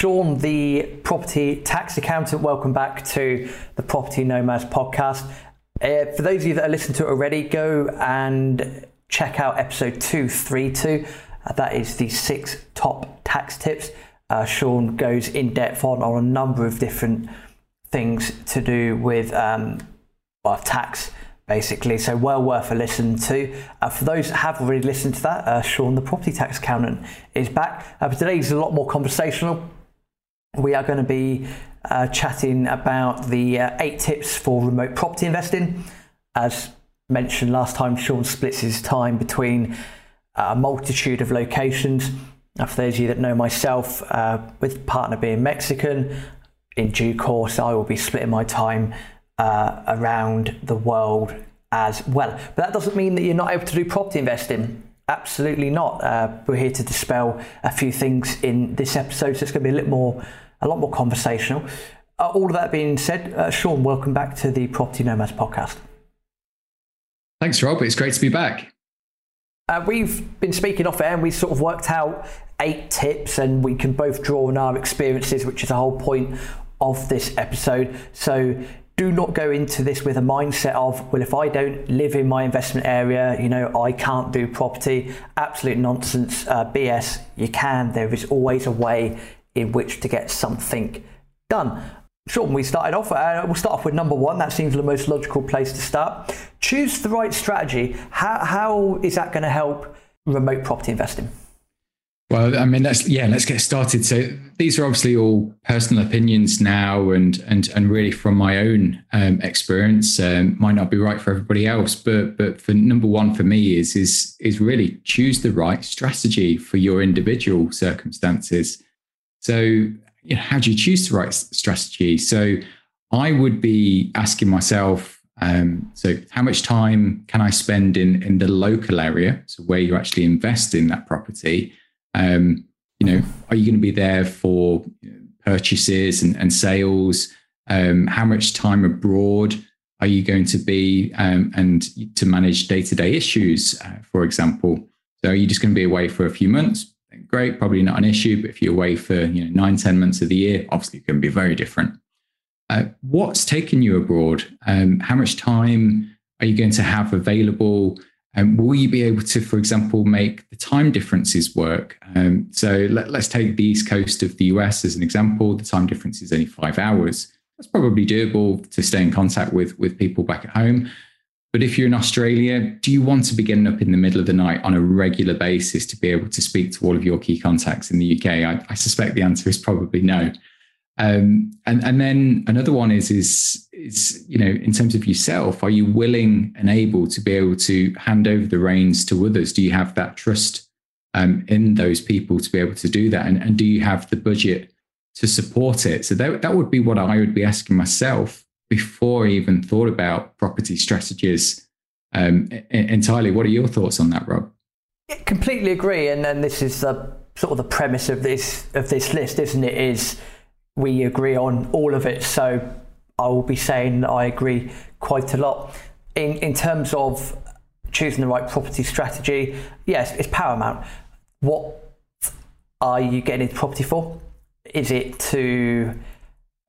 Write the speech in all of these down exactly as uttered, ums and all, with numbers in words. Sean, the property tax accountant. Welcome back to the Property Nomads podcast. Uh, for those of you that have listened to it already, go and check out episode two thirty-two. Uh, that is the six top tax tips. Uh, Sean goes in depth on, on a number of different things to do with um, well, tax, basically. So well worth a listen to. Uh, for those that have already listened to that, uh, Sean, the property tax accountant, is back. Uh, but today's a lot more conversational. We are going to be uh, chatting about the uh, eight tips for remote property investing. As mentioned last time, Sean splits his time between a multitude of locations. Now, for those of you that know myself, uh, with partner being Mexican, in due course I will be splitting my time uh, around the world as well. But that doesn't mean that you're not able to do property investing. Absolutely not. Uh, we're here to dispel a few things in this episode, so it's going to be a little more, a lot more conversational. Uh, all of that being said, uh, Sean, welcome back to the Property Nomads podcast. Thanks, Rob. It's great to be back. Uh, we've been speaking off air and we sort of worked out eight tips, and we can both draw on our experiences, which is the whole point of this episode. So do not go into this with a mindset of, well, if I don't live in my investment area, you know, I can't do property. Absolute nonsense, uh, B S. You can. There is always a way in which to get something done. Sure, we started off, uh, we'll start off with number one. That seems the most logical place to start. Choose the right strategy. How, how is that going to help remote property investing? Well, I mean, let's, yeah, let's get started. So these are obviously all personal opinions now, and and and really from my own um, experience. Um, might not be right for everybody else, but but for number one for me is is is really choose the right strategy for your individual circumstances. So, you know, how do you choose the right strategy? So I would be asking myself, um, so how much time can I spend in, in the local area? So where you actually invest in that property, um, you know, are you going to be there for you know, purchases and, and sales? Um, how much time abroad are you going to be um, and to manage day-to-day issues, uh, for example? So are you just going to be away for a few months? Great, probably not an issue. But if you're away for you know nine, ten months of the year, obviously it's going to be very different. Uh, what's taken you abroad? Um, how much time are you going to have available? And um, will you be able to, for example, make the time differences work? Um, so let, let's take the East Coast of the U S as an example. The time difference is only five hours. That's probably doable to stay in contact with with people back at home. But if you're in Australia, do you want to be getting up in the middle of the night on a regular basis to be able to speak to all of your key contacts in the U K? I, I suspect the answer is probably no. Um, and, and then another one is, is, is, you know, in terms of yourself, are you willing and able to be able to hand over the reins to others? Do you have that trust um, in those people to be able to do that? And, and do you have the budget to support it? So that, that would be what I would be asking myself before I even thought about property strategies um, entirely. What are your thoughts on that, Rob? I completely agree. And then this is the sort of the premise of this of this list, isn't it? Is we agree on all of it. So I will be saying I agree quite a lot. In, in terms of choosing the right property strategy, yes, it's paramount. What are you getting into property for? Is it to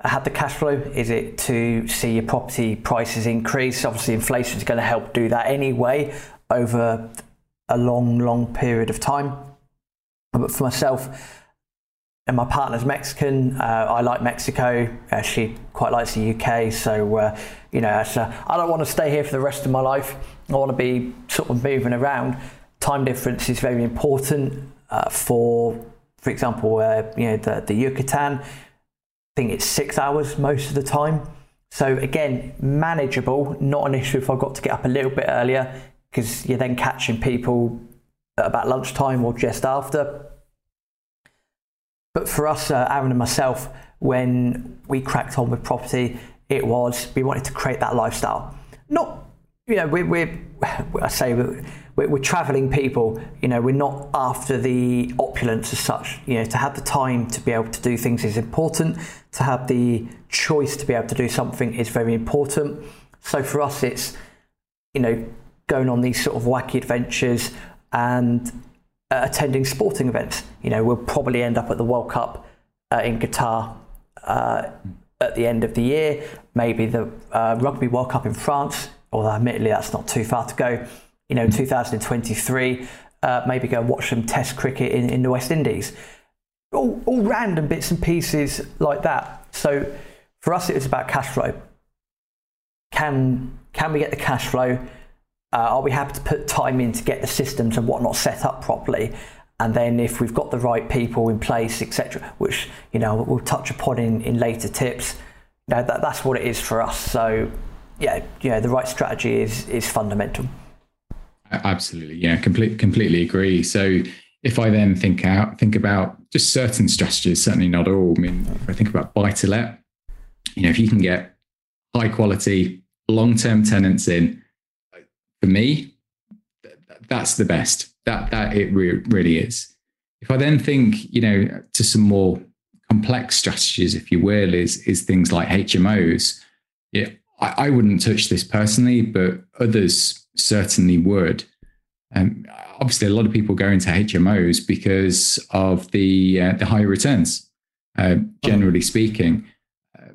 have the cash flow? Is it to see your property prices increase? Obviously inflation is going to help do that anyway over a long, long period of time. But for myself, and my partner's Mexican, uh, I like Mexico. Uh, she quite likes the U K. So, uh, you know, uh, I don't want to stay here for the rest of my life. I want to be sort of moving around. Time difference is very important uh, for, for example, uh, you know, the, the Yucatan. I think it's six hours most of the time. So again, manageable, not an issue if I've got to get up a little bit earlier, because you're then catching people at about lunchtime or just after. But for us, uh, Aaron and myself, when we cracked on with property, it was, we wanted to create that lifestyle. Not, you know, we're, we're I say we're, we're, we're traveling people, you know, we're not after the opulence as such. You know, to have the time to be able to do things is important. To have the choice to be able to do something is very important. So for us, it's, you know, going on these sort of wacky adventures and uh, attending sporting events. You know, we'll probably end up at the World Cup uh, in Qatar uh, at the end of the year, maybe the uh, Rugby World Cup in France, although admittedly that's not too far to go, you know, two thousand twenty-three, uh, maybe go and watch some Test cricket in, in the West Indies. All, all random bits and pieces like that. So for us, it was about cash flow. Can can we get the cash flow? Uh, are we happy to put time in to get the systems and whatnot set up properly? And then if we've got the right people in place, et cetera, which, you know, we'll touch upon in, in later tips, you know, that, that's what it is for us. So, yeah, you know, the right strategy is is fundamental. Absolutely. Yeah, complete, completely agree. So if I then think out, think about just certain strategies, certainly not all. I mean, if I think about buy to let, you know, if you can get high quality, long-term tenants in, for me, that's the best. That that it re- really is. If I then think, you know, to some more complex strategies, if you will, is is things like H M Os. Yeah, I, I wouldn't touch this personally, but others certainly would. Um, obviously, a lot of people go into H M Os because of the uh, the higher returns, uh, generally speaking. Uh,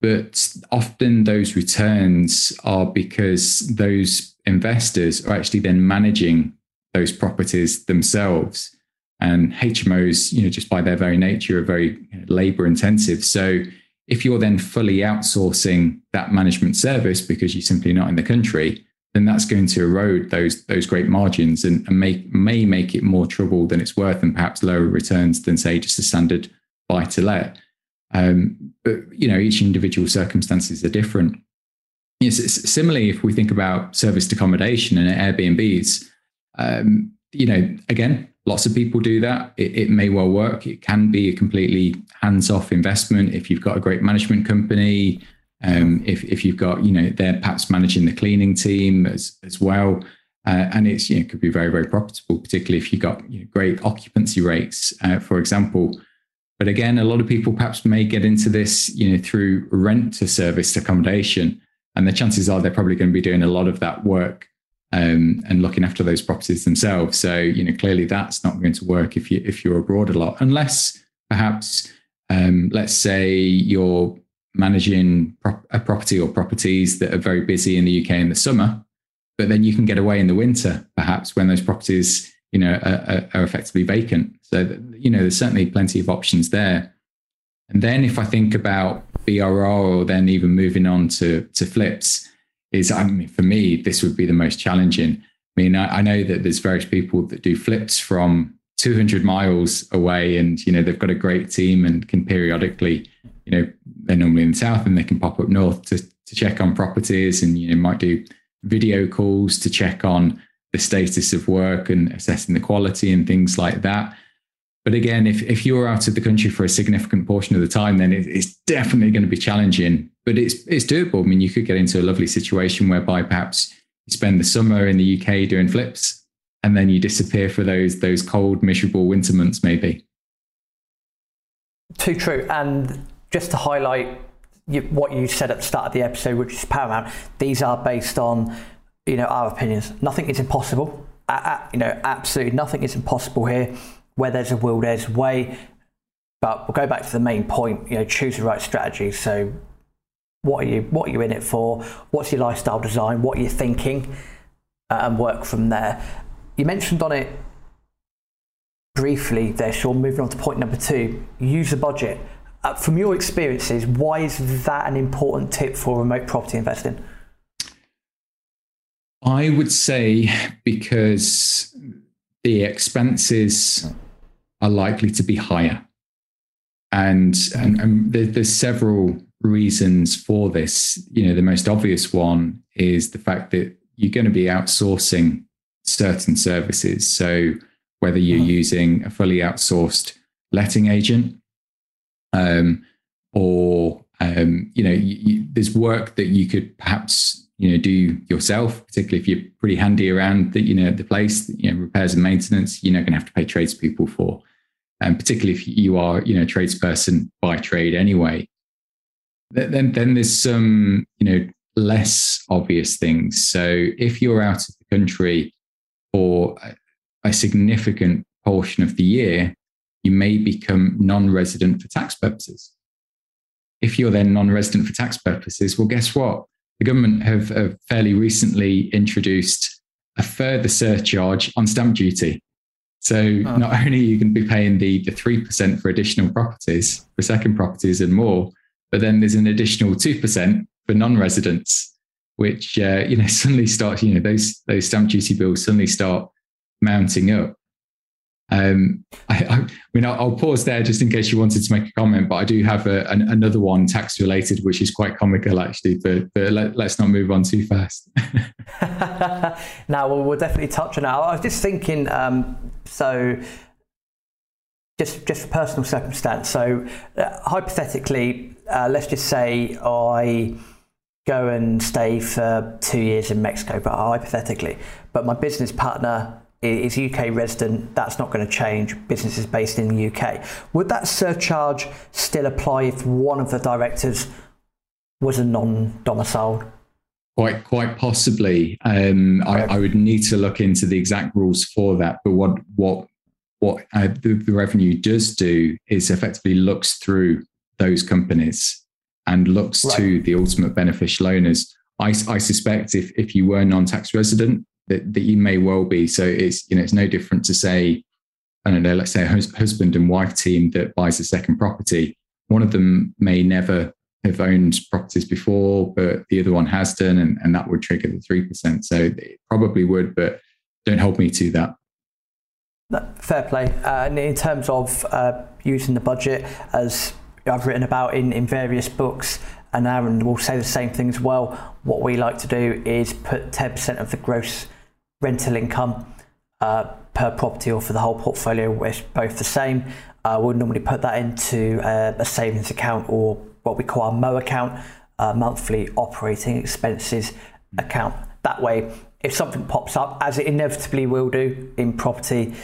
but often those returns are because those investors are actually then managing those properties themselves, and H M Os, you know, just by their very nature, are very you know, labor intensive. So if you're then fully outsourcing that management service because you're simply not in the country, then that's going to erode those those great margins and, and make may make it more trouble than it's worth, and perhaps lower returns than, say, just a standard buy to let. Um, but you know, each individual circumstances are different. Yes, similarly, if we think about serviced accommodation and Airbnbs. Um, you know, again, lots of people do that. It, it may well work. It can be a completely hands-off investment if you've got a great management company. Um, if if you've got, you know, they're perhaps managing the cleaning team as as well, uh, and it's you know it could be very very profitable, particularly if you've got you know, great occupancy rates, uh, for example. But again, a lot of people perhaps may get into this, you know, through rent to serviced accommodation, and the chances are they're probably going to be doing a lot of that work. Um, and looking after those properties themselves. So, you know, clearly that's not going to work if you if you're abroad a lot, unless perhaps, um, let's say you're managing prop- a property or properties that are very busy in the U K in the summer, but then you can get away in the winter, perhaps when those properties, you know, are, are effectively vacant. So, that, you know, there's certainly plenty of options there. And then if I think about B R R, or then even moving on to to flips. Is I mean, for me, this would be the most challenging. I mean, I, I know that there's various people that do flips from two hundred miles away, and you know they've got a great team and can periodically, you know, they're normally in the south and they can pop up north to to check on properties, and you know might do video calls to check on the status of work and assessing the quality and things like that. But again, if if you're out of the country for a significant portion of the time, then it, it's definitely going to be challenging. But it's it's doable. I mean, you could get into a lovely situation whereby perhaps you spend the summer in the U K doing flips, and then you disappear for those those cold, miserable winter months, maybe. Too true. And just to highlight you, what you said at the start of the episode, which is paramount, these are based on you know our opinions. Nothing is impossible. Uh, uh, you know, absolutely nothing is impossible here. Where there's a will, there's a way. But we'll go back to the main point. You know, choose the right strategy. So, what are you? What are you in it for? What's your lifestyle design? What are you thinking? Uh, and work from there. You mentioned on it briefly there, Sean. Moving on to point number two: use a budget. Uh, from your experiences, why is that an important tip for remote property investing? I would say because the expenses are likely to be higher. And, and, and there, there's several reasons for this. You know, the most obvious one is the fact that you're going to be outsourcing certain services. So whether you're using a fully outsourced letting agent, um, or, um, you know, you, you, there's work that you could perhaps, you know, do yourself, particularly if you're pretty handy around the, you know, the place, you know, repairs and maintenance, you're not going to have to pay tradespeople for. And particularly if you are, you know, a tradesperson by trade anyway, then then there's some, you know, less obvious things. So if you're out of the country for a significant portion of the year, you may become non-resident for tax purposes. If you're then non-resident for tax purposes, well, guess what? The government have, have fairly recently introduced a further surcharge on stamp duty. So oh. not only are you going to be paying the, the three percent for additional properties, for second properties and more, but then there's an additional two percent for non-residents, which uh, you know suddenly start, you know, those those stamp duty bills suddenly start mounting up. Um, I, I, I mean, I'll, I'll pause there just in case you wanted to make a comment, but I do have a, an, another one tax related, which is quite comical actually, but, but let, let's not move on too fast. No, well, we'll definitely touch on that. I was just thinking, um, so just, just for personal circumstance. So uh, hypothetically, uh, let's just say I go and stay for two years in Mexico, but hypothetically, but my business partner is U K resident. That's not going to change. Business is based in the U K. Would that surcharge still apply if one of the directors was a non-domiciled? Quite, quite possibly. Um, okay. I, I would need to look into the exact rules for that. But what what what uh, the, the revenue does do is effectively looks through those companies and looks right. to the ultimate beneficial owners. I, I suspect if if you were non-tax resident, That, that you may well be. So it's, you know, it's no different to say, I don't know, let's say a hus- husband and wife team that buys a second property. One of them may never have owned properties before, but the other one has done, and, and that would trigger the three percent. So it probably would, but don't hold me to that. Fair play. Uh, and in terms of uh, using the budget, as I've written about in, in various books, and Aaron will say the same thing as well, what we like to do is put ten percent of the gross rental income uh, per property or for the whole portfolio, which is both the same. Uh, we'll normally put that into uh, a savings account or what we call our M O account, uh, monthly operating expenses account. That way, if something pops up, as it inevitably will do in property,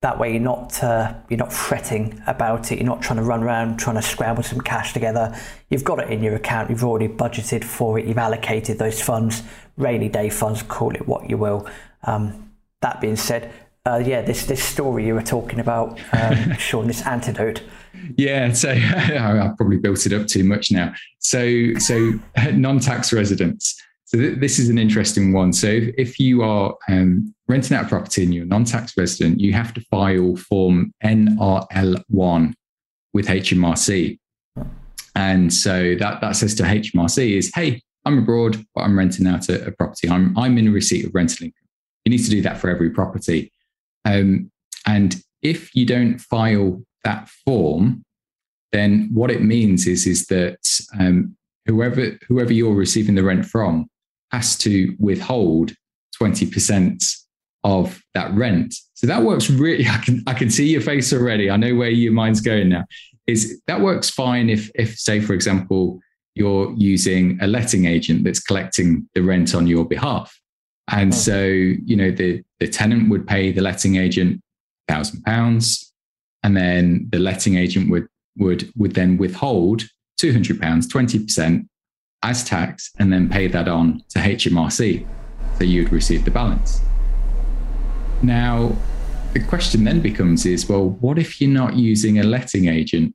that way you're not uh, you're not fretting about it. You're not trying to run around trying to scramble some cash together. You've got it in your account. You've already budgeted for it. You've allocated those funds, rainy day funds, call it what you will. Um, that being said, uh, yeah, this this story you were talking about, um, Sean, this antidote. Yeah, so I've probably built it up too much now. So so non-tax residents. So th- this is an interesting one. So if, if you are um, renting out a property and you're a non-tax resident, you have to file form N R L one with H M R C. And so that, that says to H M R C is, hey, I'm abroad, but I'm renting out a, a property. I'm, I'm in receipt of rental income. You need to do that for every property. Um, and if you don't file that form, then what it means is, is that um, whoever, whoever you're receiving the rent from has to withhold twenty percent of that rent. So that works really, I can, I can see your face already. I know where your mind's going now. Is that works fine if, if say, for example, you're using a letting agent that's collecting the rent on your behalf. And okay. so, you know, the, the tenant would pay the letting agent one thousand pounds, and then the letting agent would, would, would then withhold two hundred pounds, twenty percent as tax, and then pay that on to H M R C. So you'd receive the balance. Now, the question then becomes is, well, what if you're not using a letting agent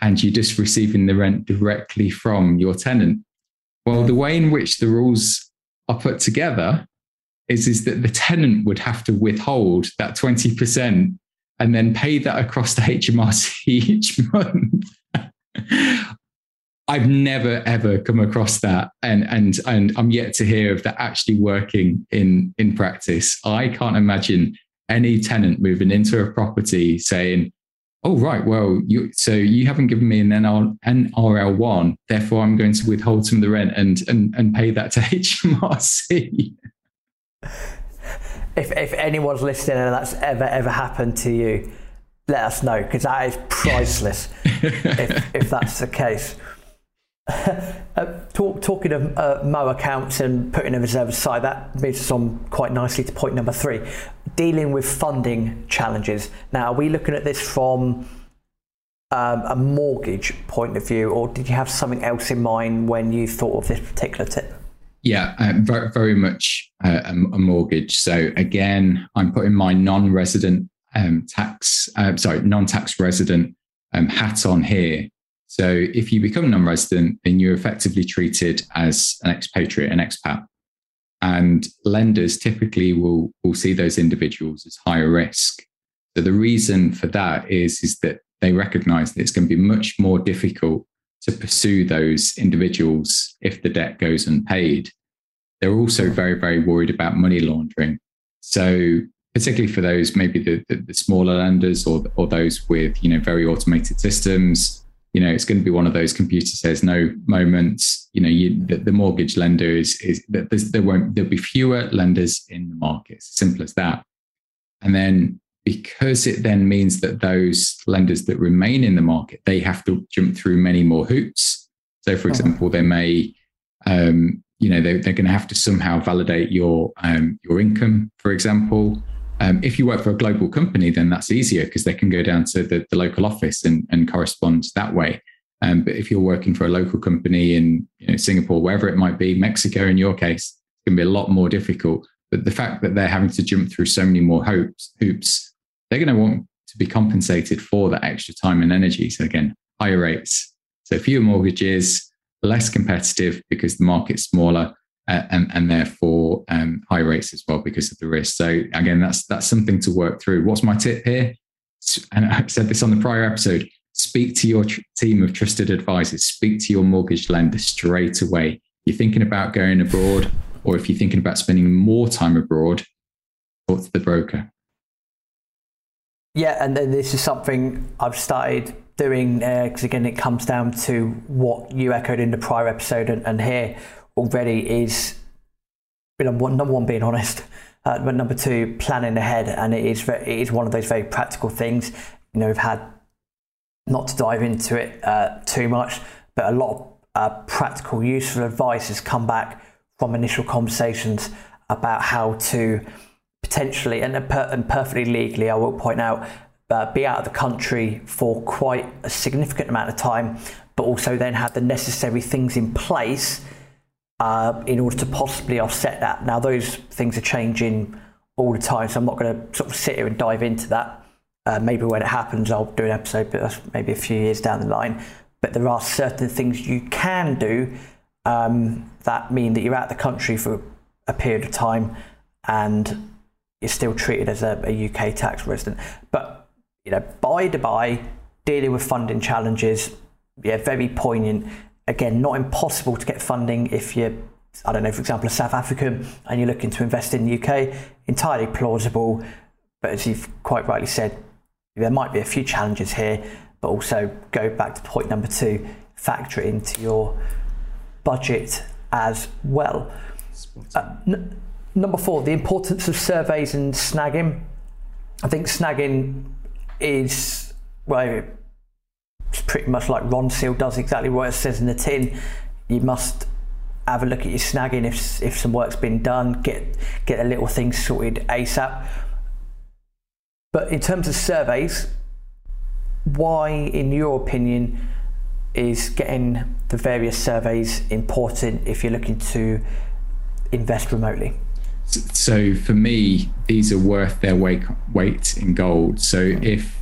and you're just receiving the rent directly from your tenant? Well, the way in which the rules are put together is, is that the tenant would have to withhold that twenty percent and then pay that across to H M R C each month. I've never, ever come across that. And, and, and I'm yet to hear of that actually working in, in practice. I can't imagine any tenant moving into a property saying, oh, right, well, you, so you haven't given me an N R L one, therefore I'm going to withhold some of the rent and, and, and pay that to H M R C. If, if anyone's listening and that's ever, ever happened to you, let us know, because that is priceless if, if that's the case. Uh, talk, talking of uh, M O accounts and putting a reserve aside, that moves us on quite nicely to point number three, dealing with funding challenges. Now, are we looking at this from um, a mortgage point of view, or did you have something else in mind when you thought of this particular tip? Yeah, um, very, very much uh, a, a mortgage. So again, I'm putting my non-resident um, tax, uh, sorry, non-tax resident um, hat on here. So if you become non-resident, then you're effectively treated as an expatriate, an expat. And lenders typically will, will see those individuals as higher risk. So the reason for that is, is that they recognize that it's going to be much more difficult to pursue those individuals if the debt goes unpaid. They're also very, very worried about money laundering. So particularly for those, maybe the, the, the smaller lenders or, or those with, you know, very automated systems, you know, it's going to be one of those computer says no moments. You know, you, the, the mortgage lender is, is that there won't, there'll be fewer lenders in the market. It's simple as that. And then because it then means that those lenders that remain in the market, they have to jump through many more hoops. So for example, they may, um, you know, they, they're going to have to somehow validate your, um, your income, for example. Um, if you work for a global company, then that's easier because they can go down to the, the local office and, and correspond that way. Um, but if you're working for a local company in you know, Singapore, wherever it might be, Mexico in your case, it can be a lot more difficult. But the fact that they're having to jump through so many more hoops, hoops they're going to want to be compensated for that extra time and energy. So again, higher rates. So fewer mortgages, less competitive because the market's smaller. Uh, and, and therefore um, high rates as well because of the risk. So again, that's that's something to work through. What's my tip here? And I said this on the prior episode, speak to your tr- team of trusted advisors, speak to your mortgage lender straight away. If you're thinking about going abroad or if you're thinking about spending more time abroad, talk to the broker. Yeah, and then this is something I've started doing because uh, again, it comes down to what you echoed in the prior episode and, and here. Already is, you know, number one, being honest, uh, but number two, planning ahead, and it is it is one of those very practical things. You know, we've had, not to dive into it uh, too much, but a lot of uh, practical, useful advice has come back from initial conversations about how to potentially and, and perfectly legally, I will point out, uh, be out of the country for quite a significant amount of time, but also then have the necessary things in place. Uh, in order to possibly offset that. Now, those things are changing all the time, so I'm not going to sort of sit here and dive into that. Uh, maybe when it happens, I'll do an episode, but that's maybe a few years down the line. But there are certain things you can do um, that mean that you're out of the country for a period of time and you're still treated as a, a U K tax resident. But, you know, by the by, dealing with funding challenges, yeah, very poignant. Again, not impossible to get funding if you're, I don't know, for example, a South African and you're looking to invest in the U K, entirely plausible. But as you've quite rightly said, there might be a few challenges here, but also go back to point number two, factor it into your budget as well. Uh, n- number four, the importance of surveys and snagging. I think snagging is, well, it's pretty much like Ron Seal does exactly what it says in the tin. You must have a look at your snagging if if some work's been done, get get a little thing sorted ASAP. But in terms of surveys, why, in your opinion, is getting the various surveys important if you're looking to invest remotely? So for me, these are worth their weight weight in gold. So if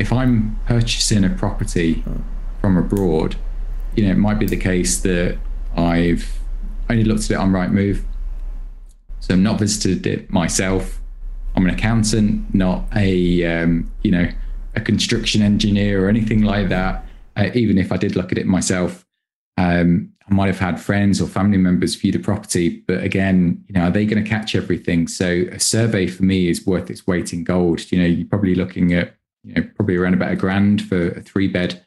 If I'm purchasing a property from abroad, you know, it might be the case that I've only looked at it on Rightmove. So I've not visited it myself. I'm an accountant, not a, um, you know, a construction engineer or anything like that. Uh, even if I did look at it myself, um, I might have had friends or family members view the property. But again, you know, are they going to catch everything? So a survey for me is worth its weight in gold. You know, you're probably looking at, you know, probably around about a grand for a three bed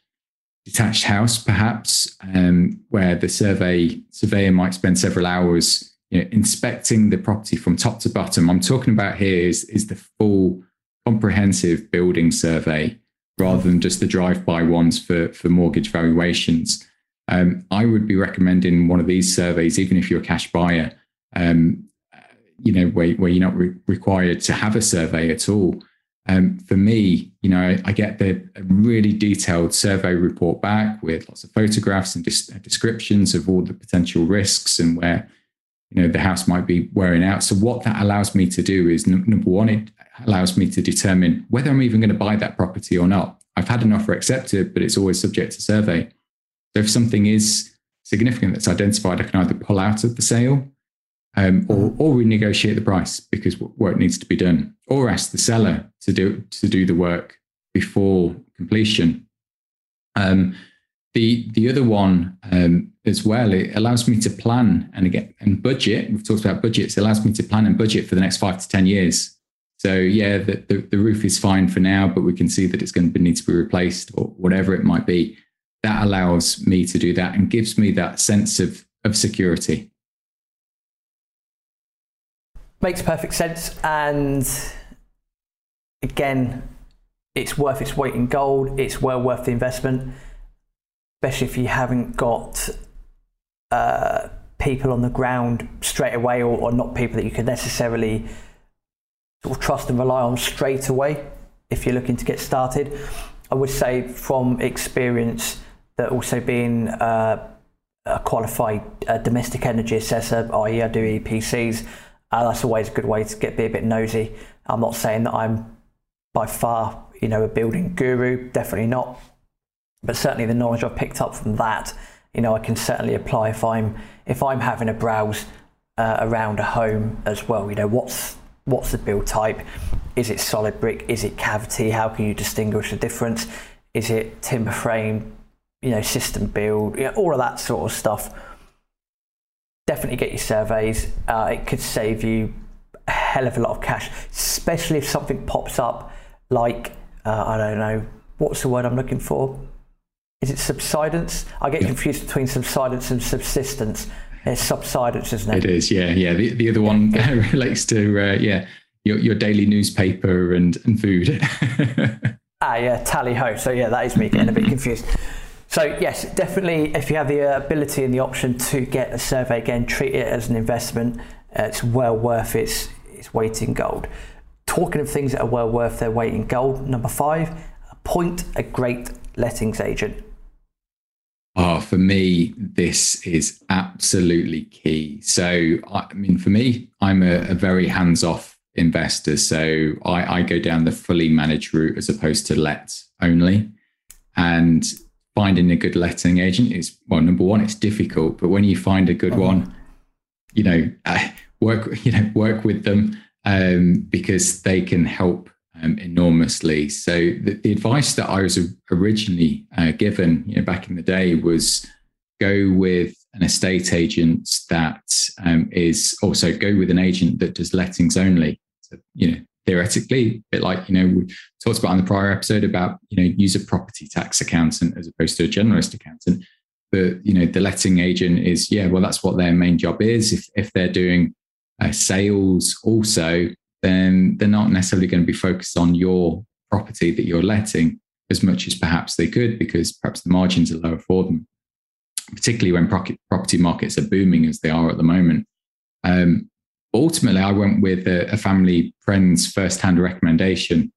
detached house, perhaps, um, where the survey surveyor might spend several hours, you know, inspecting the property from top to bottom. I'm talking about here is, is the full comprehensive building survey rather than just the drive-by ones for, for mortgage valuations. Um, I would be recommending one of these surveys, even if you're a cash buyer, um, you know, where, where you're not re- required to have a survey at all. Um, for me, you know, I, I get the a really detailed survey report back with lots of photographs and dis- descriptions of all the potential risks and where you know, the house might be wearing out. So what that allows me to do is, n- number one, it allows me to determine whether I'm even going to buy that property or not. I've had an offer accepted, but it's always subject to survey. So if something is significant that's identified, I can either pull out of the sale um, or, or renegotiate the price because work needs to be done, or ask the seller to do to do the work before completion. Um, the the other one um, as well, it allows me to plan and again and budget. We've talked about budgets. It allows me to plan and budget for the next five to ten years. So yeah, the, the, the roof is fine for now, but we can see that it's going to need to be replaced or whatever it might be. That allows me to do that and gives me that sense of, of security. Makes perfect sense. And again, it's worth its weight in gold. It's well worth the investment, especially if you haven't got uh, people on the ground straight away, or, or not people that you can necessarily sort of trust and rely on straight away if you're looking to get started. I would say from experience that also being uh, a qualified uh, domestic energy assessor, that is I do E P Cs, uh, that's always a good way to get be a bit nosy. I'm not saying that I'm by far, you know, a building guru, definitely not. But certainly the knowledge I've picked up from that, you know, I can certainly apply if I'm if I'm having a browse uh, around a home as well. You know, what's what's the build type? Is it solid brick? Is it cavity? How can you distinguish the difference? Is it timber frame, you know, system build, you know, all of that sort of stuff. Definitely get your surveys. Uh, it could save you a hell of a lot of cash, especially if something pops up like, uh, I don't know, what's the word I'm looking for? Is it subsidence? I get yeah. confused between subsidence and subsistence. It's subsidence, isn't it? It is, yeah, yeah. The, the other one relates to, uh, yeah, Your, your daily newspaper and, and food. ah, yeah, tally ho. So yeah, that is me getting a bit confused. So yes, definitely if you have the ability and the option to get a survey, again, treat it as an investment. Uh, it's well worth its, its weight in gold. Talking of things that are well worth their weight in gold, number five, appoint a great lettings agent. Oh, for me, this is absolutely key. So, I mean, for me, I'm a, a very hands-off investor. So I, I go down the fully managed route as opposed to let only. And finding a good letting agent is, well, number one, it's difficult, but when you find a good mm-hmm. one, you know, uh, work, you know, work with them um, because they can help um, enormously. So the, the advice that I was originally uh, given, you know, back in the day was go with an estate agent that um, is also go with an agent that does lettings only. So, you know, theoretically, a bit like, you know, we talked about on the prior episode about, you know, use a property tax accountant as opposed to a generalist accountant. But, you know, the letting agent is, yeah, well, that's what their main job is. If if they're doing uh, sales also, then they're not necessarily going to be focused on your property that you're letting as much as perhaps they could, because perhaps the margins are lower for them, particularly when property markets are booming as they are at the moment. Um, ultimately, I went with a, a family friend's first-hand recommendation.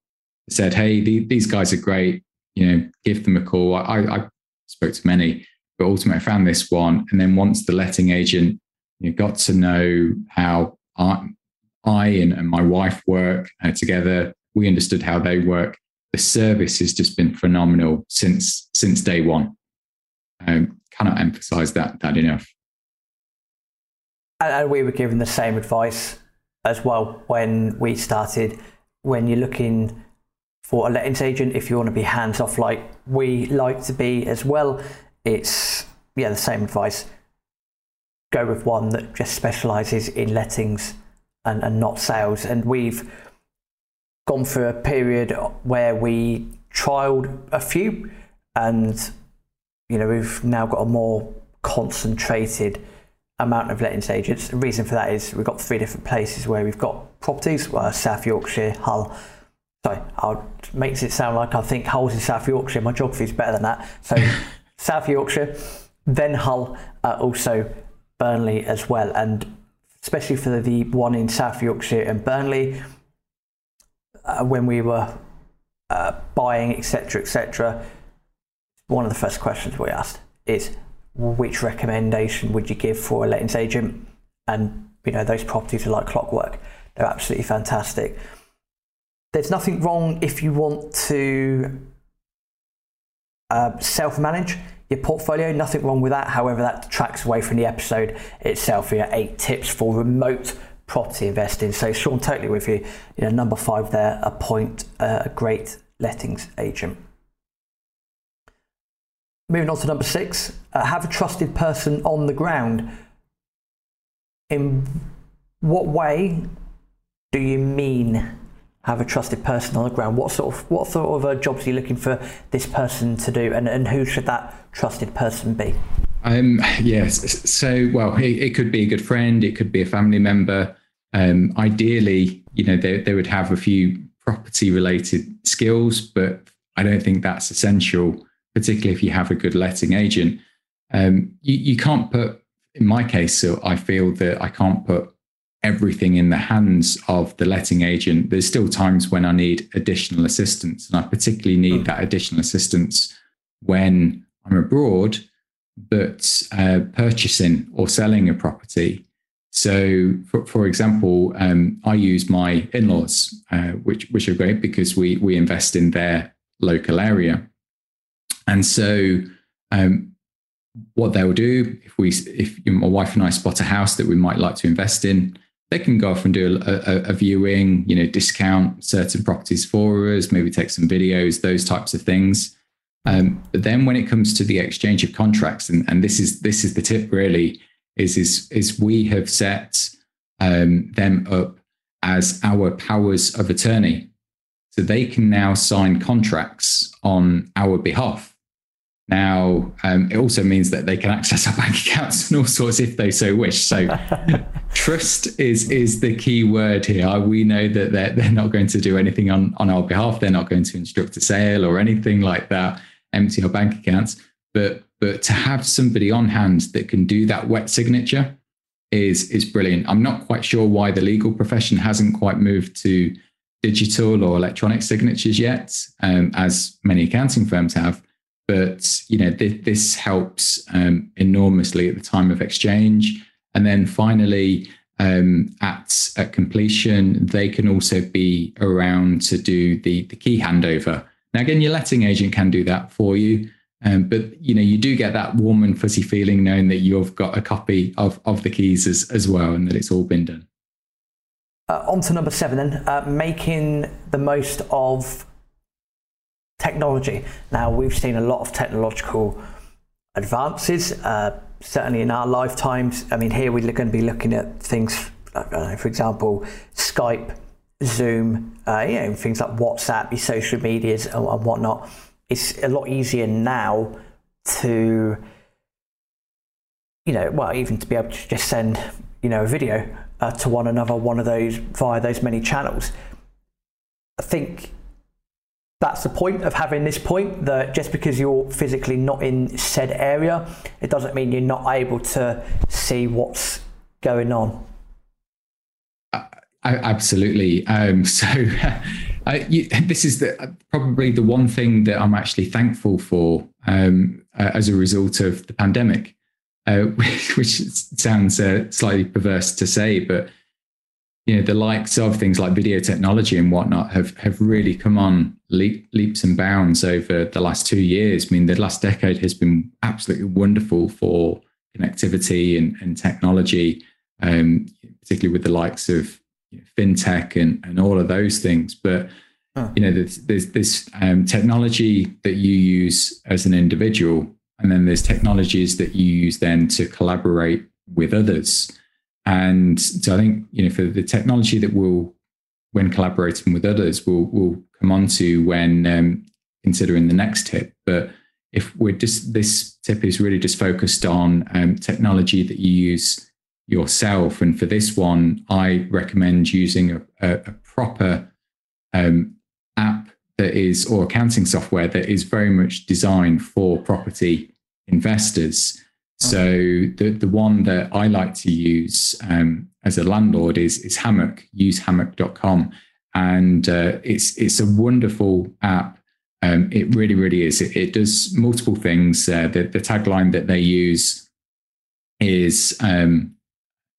I said, hey, the, these guys are great. You know, give them a call. I, I spoke to many, but ultimately I found this one. And then once the letting agent, you know, got to know how I, I and, and my wife work uh, together, we understood how they work. The service has just been phenomenal since since day one. Um, cannot emphasize that that enough. And we were given the same advice as well when we started. When you're looking for a lettings agent, if you want to be hands off like we like to be as well, it's yeah the same advice. Go with one that just specializes in lettings and, and not sales. And we've gone through a period where we trialed a few, and you know, we've now got a more concentrated amount of lettings agents. The reason for that is we've got three different places where we've got properties, well, South Yorkshire, Hull. Sorry, I'll, it makes it sound like I think Hull's in South Yorkshire. My geography is better than that. So South Yorkshire, then Hull, uh, also Burnley as well. And especially for the, the one in South Yorkshire and Burnley, uh, when we were uh, buying, et cetera, et cetera, one of the first questions we asked is, which recommendation would you give for a lettings agent? And You know, those properties are like clockwork. They're absolutely fantastic. There's nothing wrong if you want to uh, self-manage your portfolio, nothing wrong with that. However, that detracts away from the episode itself. You know, eight tips for remote property investing. So Sean, totally with you. You know, number five there, appoint uh, a great lettings agent. Moving on to number six, uh, have a trusted person on the ground. In what way do you mean have a trusted person on the ground? What sort of what sort of uh, jobs are you looking for this person to do, and, and who should that trusted person be? Um, yes, so well, it, it could be a good friend, it could be a family member. Um, ideally, you know, they, they would have a few property-related skills, but I don't think that's essential, particularly if you have a good letting agent. Um, you, you can't put, in my case, so I feel that I can't put everything in the hands of the letting agent. There's still times when I need additional assistance, and I particularly need that additional assistance when I'm abroad, but uh, purchasing or selling a property. So, for, for example, um, I use my in-laws, uh, which which are great because we we invest in their local area, and so. Um, What they'll do if we, if my wife and I spot a house that we might like to invest in, they can go off and do a, a, a viewing, you know, discount certain properties for us, maybe take some videos, those types of things. Um, but then when it comes to the exchange of contracts, and, and this is this is the tip really, is is is we have set um, them up as our powers of attorney, so they can now sign contracts on our behalf. Now, um, it also means that they can access our bank accounts and all sorts if they so wish. So trust is is the key word here. We know that they're, they're not going to do anything on, on our behalf. They're not going to instruct a sale or anything like that, empty our bank accounts. But but to have somebody on hand that can do that wet signature is is brilliant. I'm not quite sure why the legal profession hasn't quite moved to digital or electronic signatures yet, um, as many accounting firms have. But, you know, th- this helps um, enormously at the time of exchange. And then finally, um, at, at completion, they can also be around to do the, the key handover. Now, again, your letting agent can do that for you. Um, but, you know, you do get that warm and fuzzy feeling knowing that you've got a copy of, of the keys as, as well, and that it's all been done. Uh, on to number seven then, uh, making the most of technology. Now, we've seen a lot of technological advances, uh, certainly in our lifetimes. I mean, here we're going to be looking at things, I don't know, for example, Skype, Zoom, uh, you know, things like WhatsApp, your social medias and, and whatnot. It's a lot easier now to, you know, well, even to be able to just send, you know, a video uh, to one another, one of those via those many channels. I think that's the point of having this point, that just because you're physically not in said area, it doesn't mean you're not able to see what's going on. Uh, absolutely. Um, so uh, you, this is the, probably the one thing that I'm actually thankful for um, uh, as a result of the pandemic, uh, which, which sounds uh, slightly perverse to say, but you know, the likes of things like video technology and whatnot have, have really come on leap, leaps and bounds over the last two years. I mean, the last decade has been absolutely wonderful for connectivity and, and technology, um, particularly with the likes of you know, fintech and, and all of those things. But, huh. you know, there's, there's this um, technology that you use as an individual, and then there's technologies that you use then to collaborate with others. And so I think, you know, for the technology that we'll, when collaborating with others, we'll, we'll come on to when um, considering the next tip. But if we're just, this tip is really just focused on um, technology that you use yourself. And for this one, I recommend using a, a, a proper um, app that is, or accounting software that is very much designed for property investors. So the, the one that I like to use um, as a landlord is, is Hammock. Use hammock dot com, and uh, it's it's a wonderful app. Um, it really, really is. It, it does multiple things. Uh, the, the tagline that they use is um,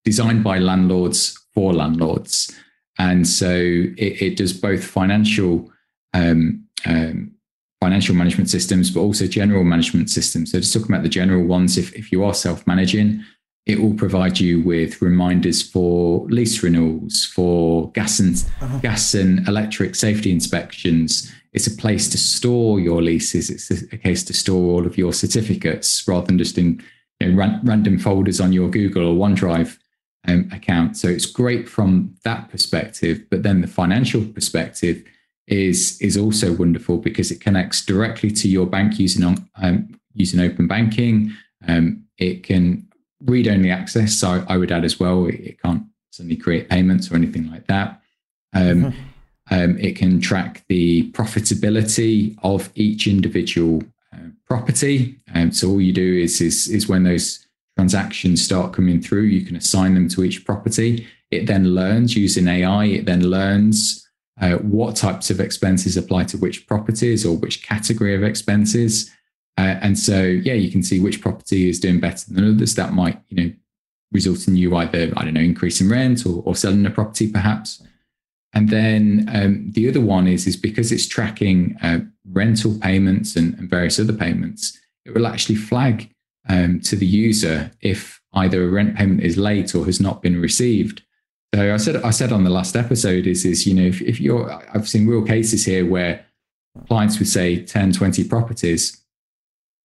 designed by landlords for landlords. And so it, it does both financial um, um, financial management systems, but also general management systems. So just talking about the general ones, if, if you are self-managing, it will provide you with reminders for lease renewals, for gas and uh-huh. gas and electric safety inspections. It's a place to store your leases. It's a place to store all of your certificates rather than just in you know, ran- random folders on your Google or OneDrive um, account. So it's great from that perspective. But then the financial perspective is is also wonderful because it connects directly to your bank using on, um, using open banking. Um, it can read-only access, so I would add as well, it, it can't suddenly create payments or anything like that. Um, mm-hmm. Um, it can track the profitability of each individual uh, property. Um, so all you do is, is, is when those transactions start coming through, you can assign them to each property. It then learns using A I. It then learns uh, what types of expenses apply to which properties or which category of expenses. Uh, and so, yeah, you can see which property is doing better than others. That might, you know, result in you either, I don't know, increasing rent or, or selling a property perhaps. And then um, the other one is, is because it's tracking uh, rental payments and, and various other payments, it will actually flag um, to the user if either a rent payment is late or has not been received. So I said I said on the last episode is, is you know, if, if you're, I've seen real cases here where clients would say ten, twenty properties.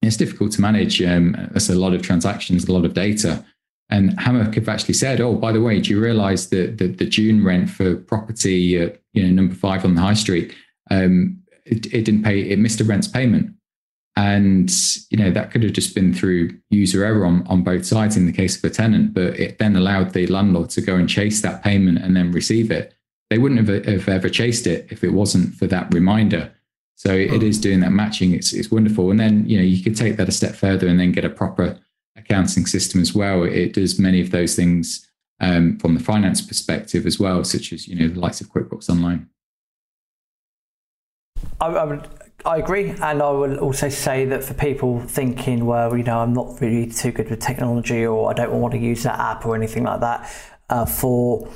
It's difficult to manage. Um, that's a lot of transactions, a lot of data. And Hammock have actually said, oh, by the way, do you realise that the, the June rent for property, uh, you know, number five on the high street, um, it, it didn't pay, it missed a rent's payment. And, you know, that could have just been through user error on, on both sides in the case of a tenant, but it then allowed the landlord to go and chase that payment and then receive it. They wouldn't have, have ever chased it if it wasn't for that reminder. So it is doing that matching. It's it's wonderful. And then, you know, you could take that a step further and then get a proper accounting system as well. It does many of those things um, from the finance perspective as well, such as, you know, the likes of QuickBooks Online. I, I would, I agree, and I would also say that for people thinking, well, you know, I'm not really too good with technology, or I don't want to use that app or anything like that. Uh, for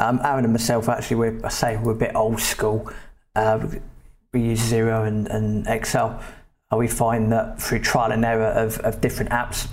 um, Aaron and myself, actually, we're I say we're a bit old school. Uh, we use Xero and, and Excel. And we find that through trial and error of, of different apps.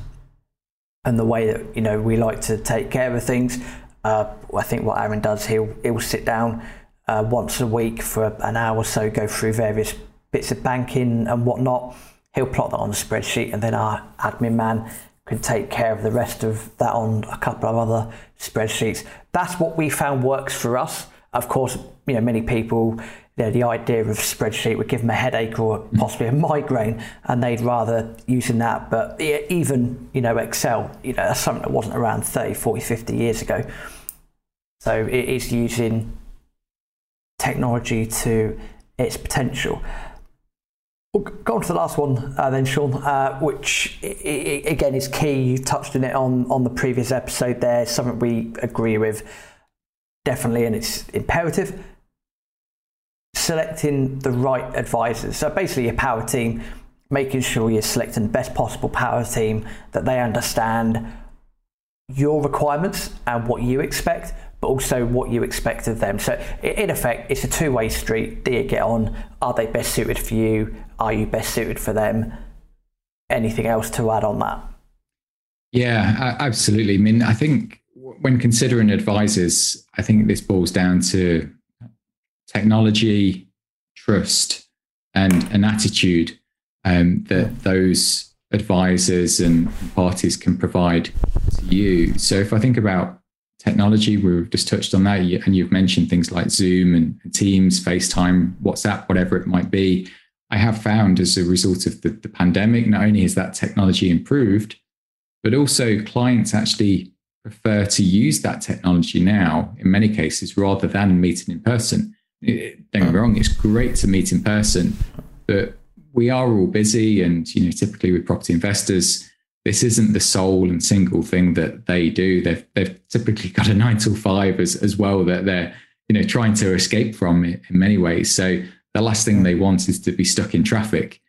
And the way that, you know, we like to take care of things, uh, I think what Aaron does, he'll he'll sit down uh, once a week for an hour or so, go through various bits of banking and whatnot. He'll plot that on a spreadsheet, and then our admin man can take care of the rest of that on a couple of other spreadsheets. That's what we found works for us. Of course, you know, many people, you know, the idea of spreadsheet would give them a headache or possibly a migraine, and they'd rather using that. But even, you know, Excel, you know, that's something that wasn't around thirty, forty, fifty years ago. So it is using technology to its potential. We'll go on to the last one uh, then, Sean, uh, which I- I- again is key. You touched on it on, on the previous episode there. It's something we agree with definitely, and it's imperative. Selecting the right advisors. So basically your power team, making sure you're selecting the best possible power team, that they understand your requirements and what you expect, but also what you expect of them. So in effect, it's a two-way street. Do you get on? Are they best suited for you? Are you best suited for them? Anything else to add on that? Yeah, absolutely. I mean, I think when considering advisors, I think this boils down to technology, trust, and an attitude um, that those advisors and parties can provide to you. So if I think about technology, we've just touched on that, and you've mentioned things like Zoom and Teams, FaceTime, WhatsApp, whatever it might be. I have found as a result of the, the pandemic, not only has that technology improved, but also clients actually prefer to use that technology now in many cases rather than meeting in person. Don't get me wrong, it's great to meet in person, but we are all busy, and you know, typically with property investors, this isn't the sole and single thing that they do. They've, they've typically got a nine till five as, as well that they're, you know, trying to escape from in many ways. So the last thing they want is to be stuck in traffic.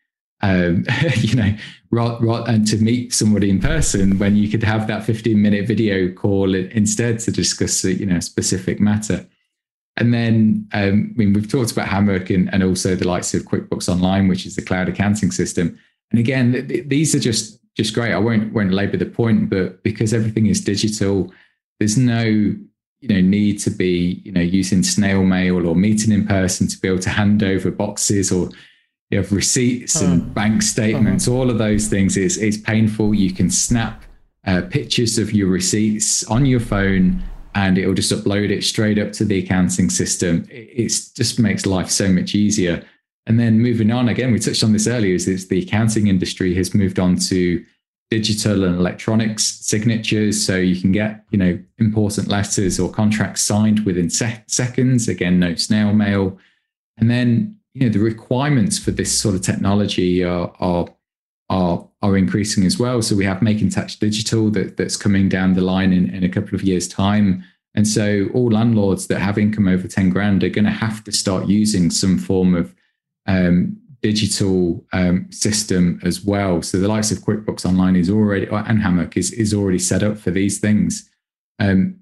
um, you know, right, right, and to meet somebody in person when you could have that fifteen minute video call instead to discuss, you know, a specific matter. And then, um, I mean, we've talked about Hammock and, and also the likes of QuickBooks Online, which is the cloud accounting system. And again, th- th- these are just just great. I won't won't labour the point, but because everything is digital, there's no you know need to be you know using snail mail or meeting in person to be able to hand over boxes or you have receipts uh-huh. and bank statements. Uh-huh. All of those things is is painful. You can snap uh, pictures of your receipts on your phone, and it will just upload it straight up to the accounting system. It just makes life so much easier. And then moving on, again, we touched on this earlier, is it's the accounting industry has moved on to digital and electronics signatures. So you can get, you know, important letters or contracts signed within se- seconds. Again, no snail mail. And then, you know, the requirements for this sort of technology are, are, are, are increasing as well. So we have Making Tax Digital that, that's coming down the line in, in a couple of years' time. And so all landlords that have income over ten grand are going to have to start using some form of um, digital um, system as well. So the likes of QuickBooks Online is already, and Hammock is, is already set up for these things. Um,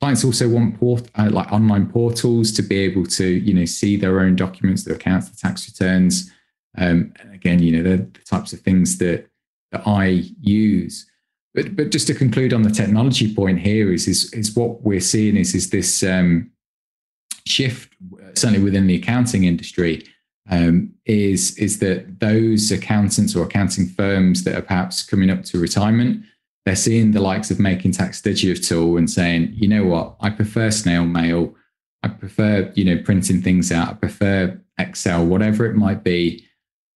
clients also want port, uh, like online portals to be able to, you know, see their own documents, their accounts, their tax returns. Um, and again, you know, they're the types of things that that I use. But but just to conclude on the technology point here is is, is what we're seeing is, is this um, shift, certainly within the accounting industry, um, is, is that those accountants or accounting firms that are perhaps coming up to retirement, they're seeing the likes of Making Tax Digital and saying, you know what, I prefer snail mail. I prefer, you know, printing things out. I prefer Excel, whatever it might be.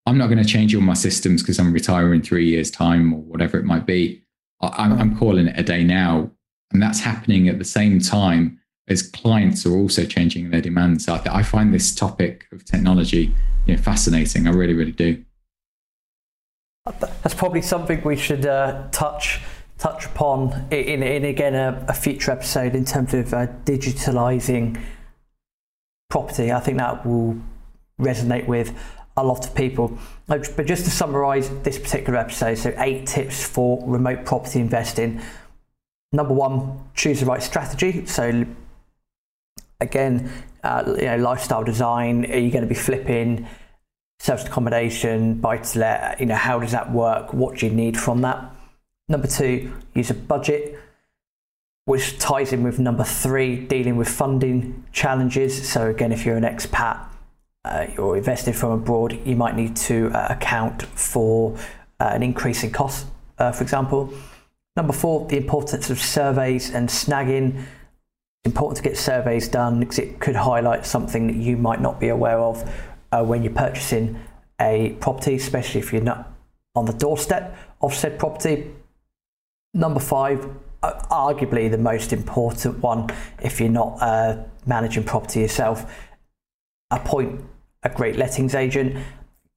I'm not going to change all my systems because I'm retiring in three years' time or whatever it might be. I'm, I'm calling it a day now. And that's happening at the same time as clients are also changing their demands. So I, th- I find this topic of technology, you know, fascinating. I really, really do. That's probably something we should uh, touch touch upon in, in again, a, a future episode in terms of uh, digitalising property. I think that will resonate with a lot of people. But just to summarise this particular episode, so eight tips for remote property investing. Number one, choose the right strategy. So again, uh, you know, lifestyle design. Are you going to be flipping, serviced accommodation, buy to let? You know, how does that work? What do you need from that? Number two, use a budget, which ties in with number three, dealing with funding challenges. So again, if you're an expat, Uh, or invested from abroad, you might need to uh, account for uh, an increase in costs, uh, for example. Number four, the importance of surveys and snagging. It's important to get surveys done because it could highlight something that you might not be aware of uh, when you're purchasing a property, especially if you're not on the doorstep of said property. Number five, uh, arguably the most important one if you're not uh, managing property yourself, appoint a great lettings agent.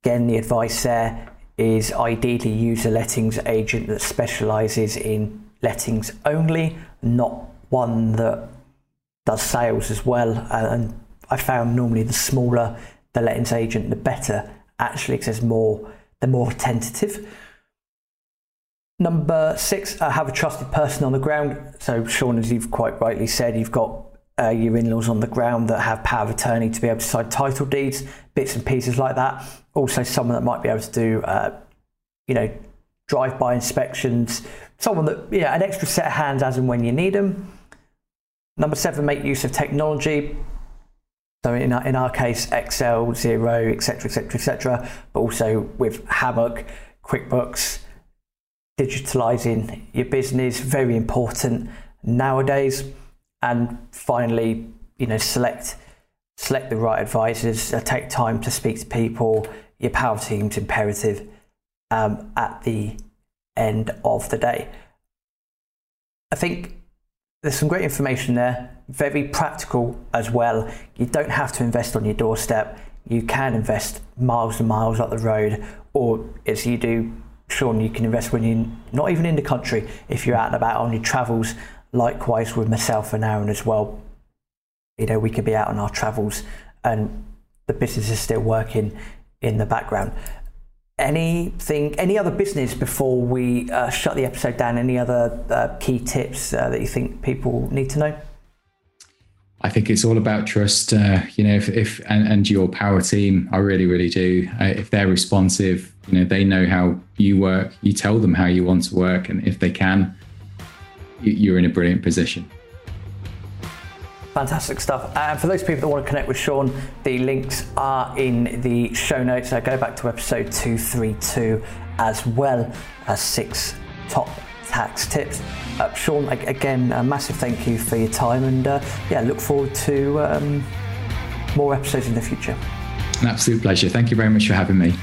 Again, the advice there is ideally use a lettings agent that specialises in lettings only, not one that does sales as well. And I found normally the smaller the lettings agent, the better, actually, because there's more, they're more tentative. Number six, uh, have a trusted person on the ground. So Sean, as you've quite rightly said, you've got Uh, your in-laws on the ground that have power of attorney to be able to sign title deeds, bits and pieces like that. Also someone that might be able to do, uh, you know, drive-by inspections, someone that, you know, an extra set of hands as and when you need them. Number seven, make use of technology. So in our, in our case, Excel, Xero, et cetera, et cetera, et cetera, but also with Hammock, QuickBooks, digitalising your business, very important nowadays. And finally, you know, select select the right advisors. Take time to speak to people. Your power team's imperative um, at the end of the day. I think there's some great information there. Very practical as well. You don't have to invest on your doorstep. You can invest miles and miles up the road, or as you do, Sean, you can invest when you're not even in the country. If you're out and about on your travels. Likewise with myself and Aaron as well, you know, we could be out on our travels and the business is still working in the background. Anything, any other business before we uh, shut the episode down? Any other uh, key tips uh, that you think people need to know? I think it's all about trust, uh, you know, if, if and, and your power team. I really, really do. Uh, if they're responsive, you know, they know how you work. You tell them how you want to work, and if they can, you're in a brilliant position. Fantastic stuff. And for those people that want to connect with Sean, the links are in the show notes. So go back to episode two thirty-two as well as six top tax tips. Uh, Sean, again, a massive thank you for your time, and uh, yeah, look forward to um, more episodes in the future. An absolute pleasure. Thank you very much for having me.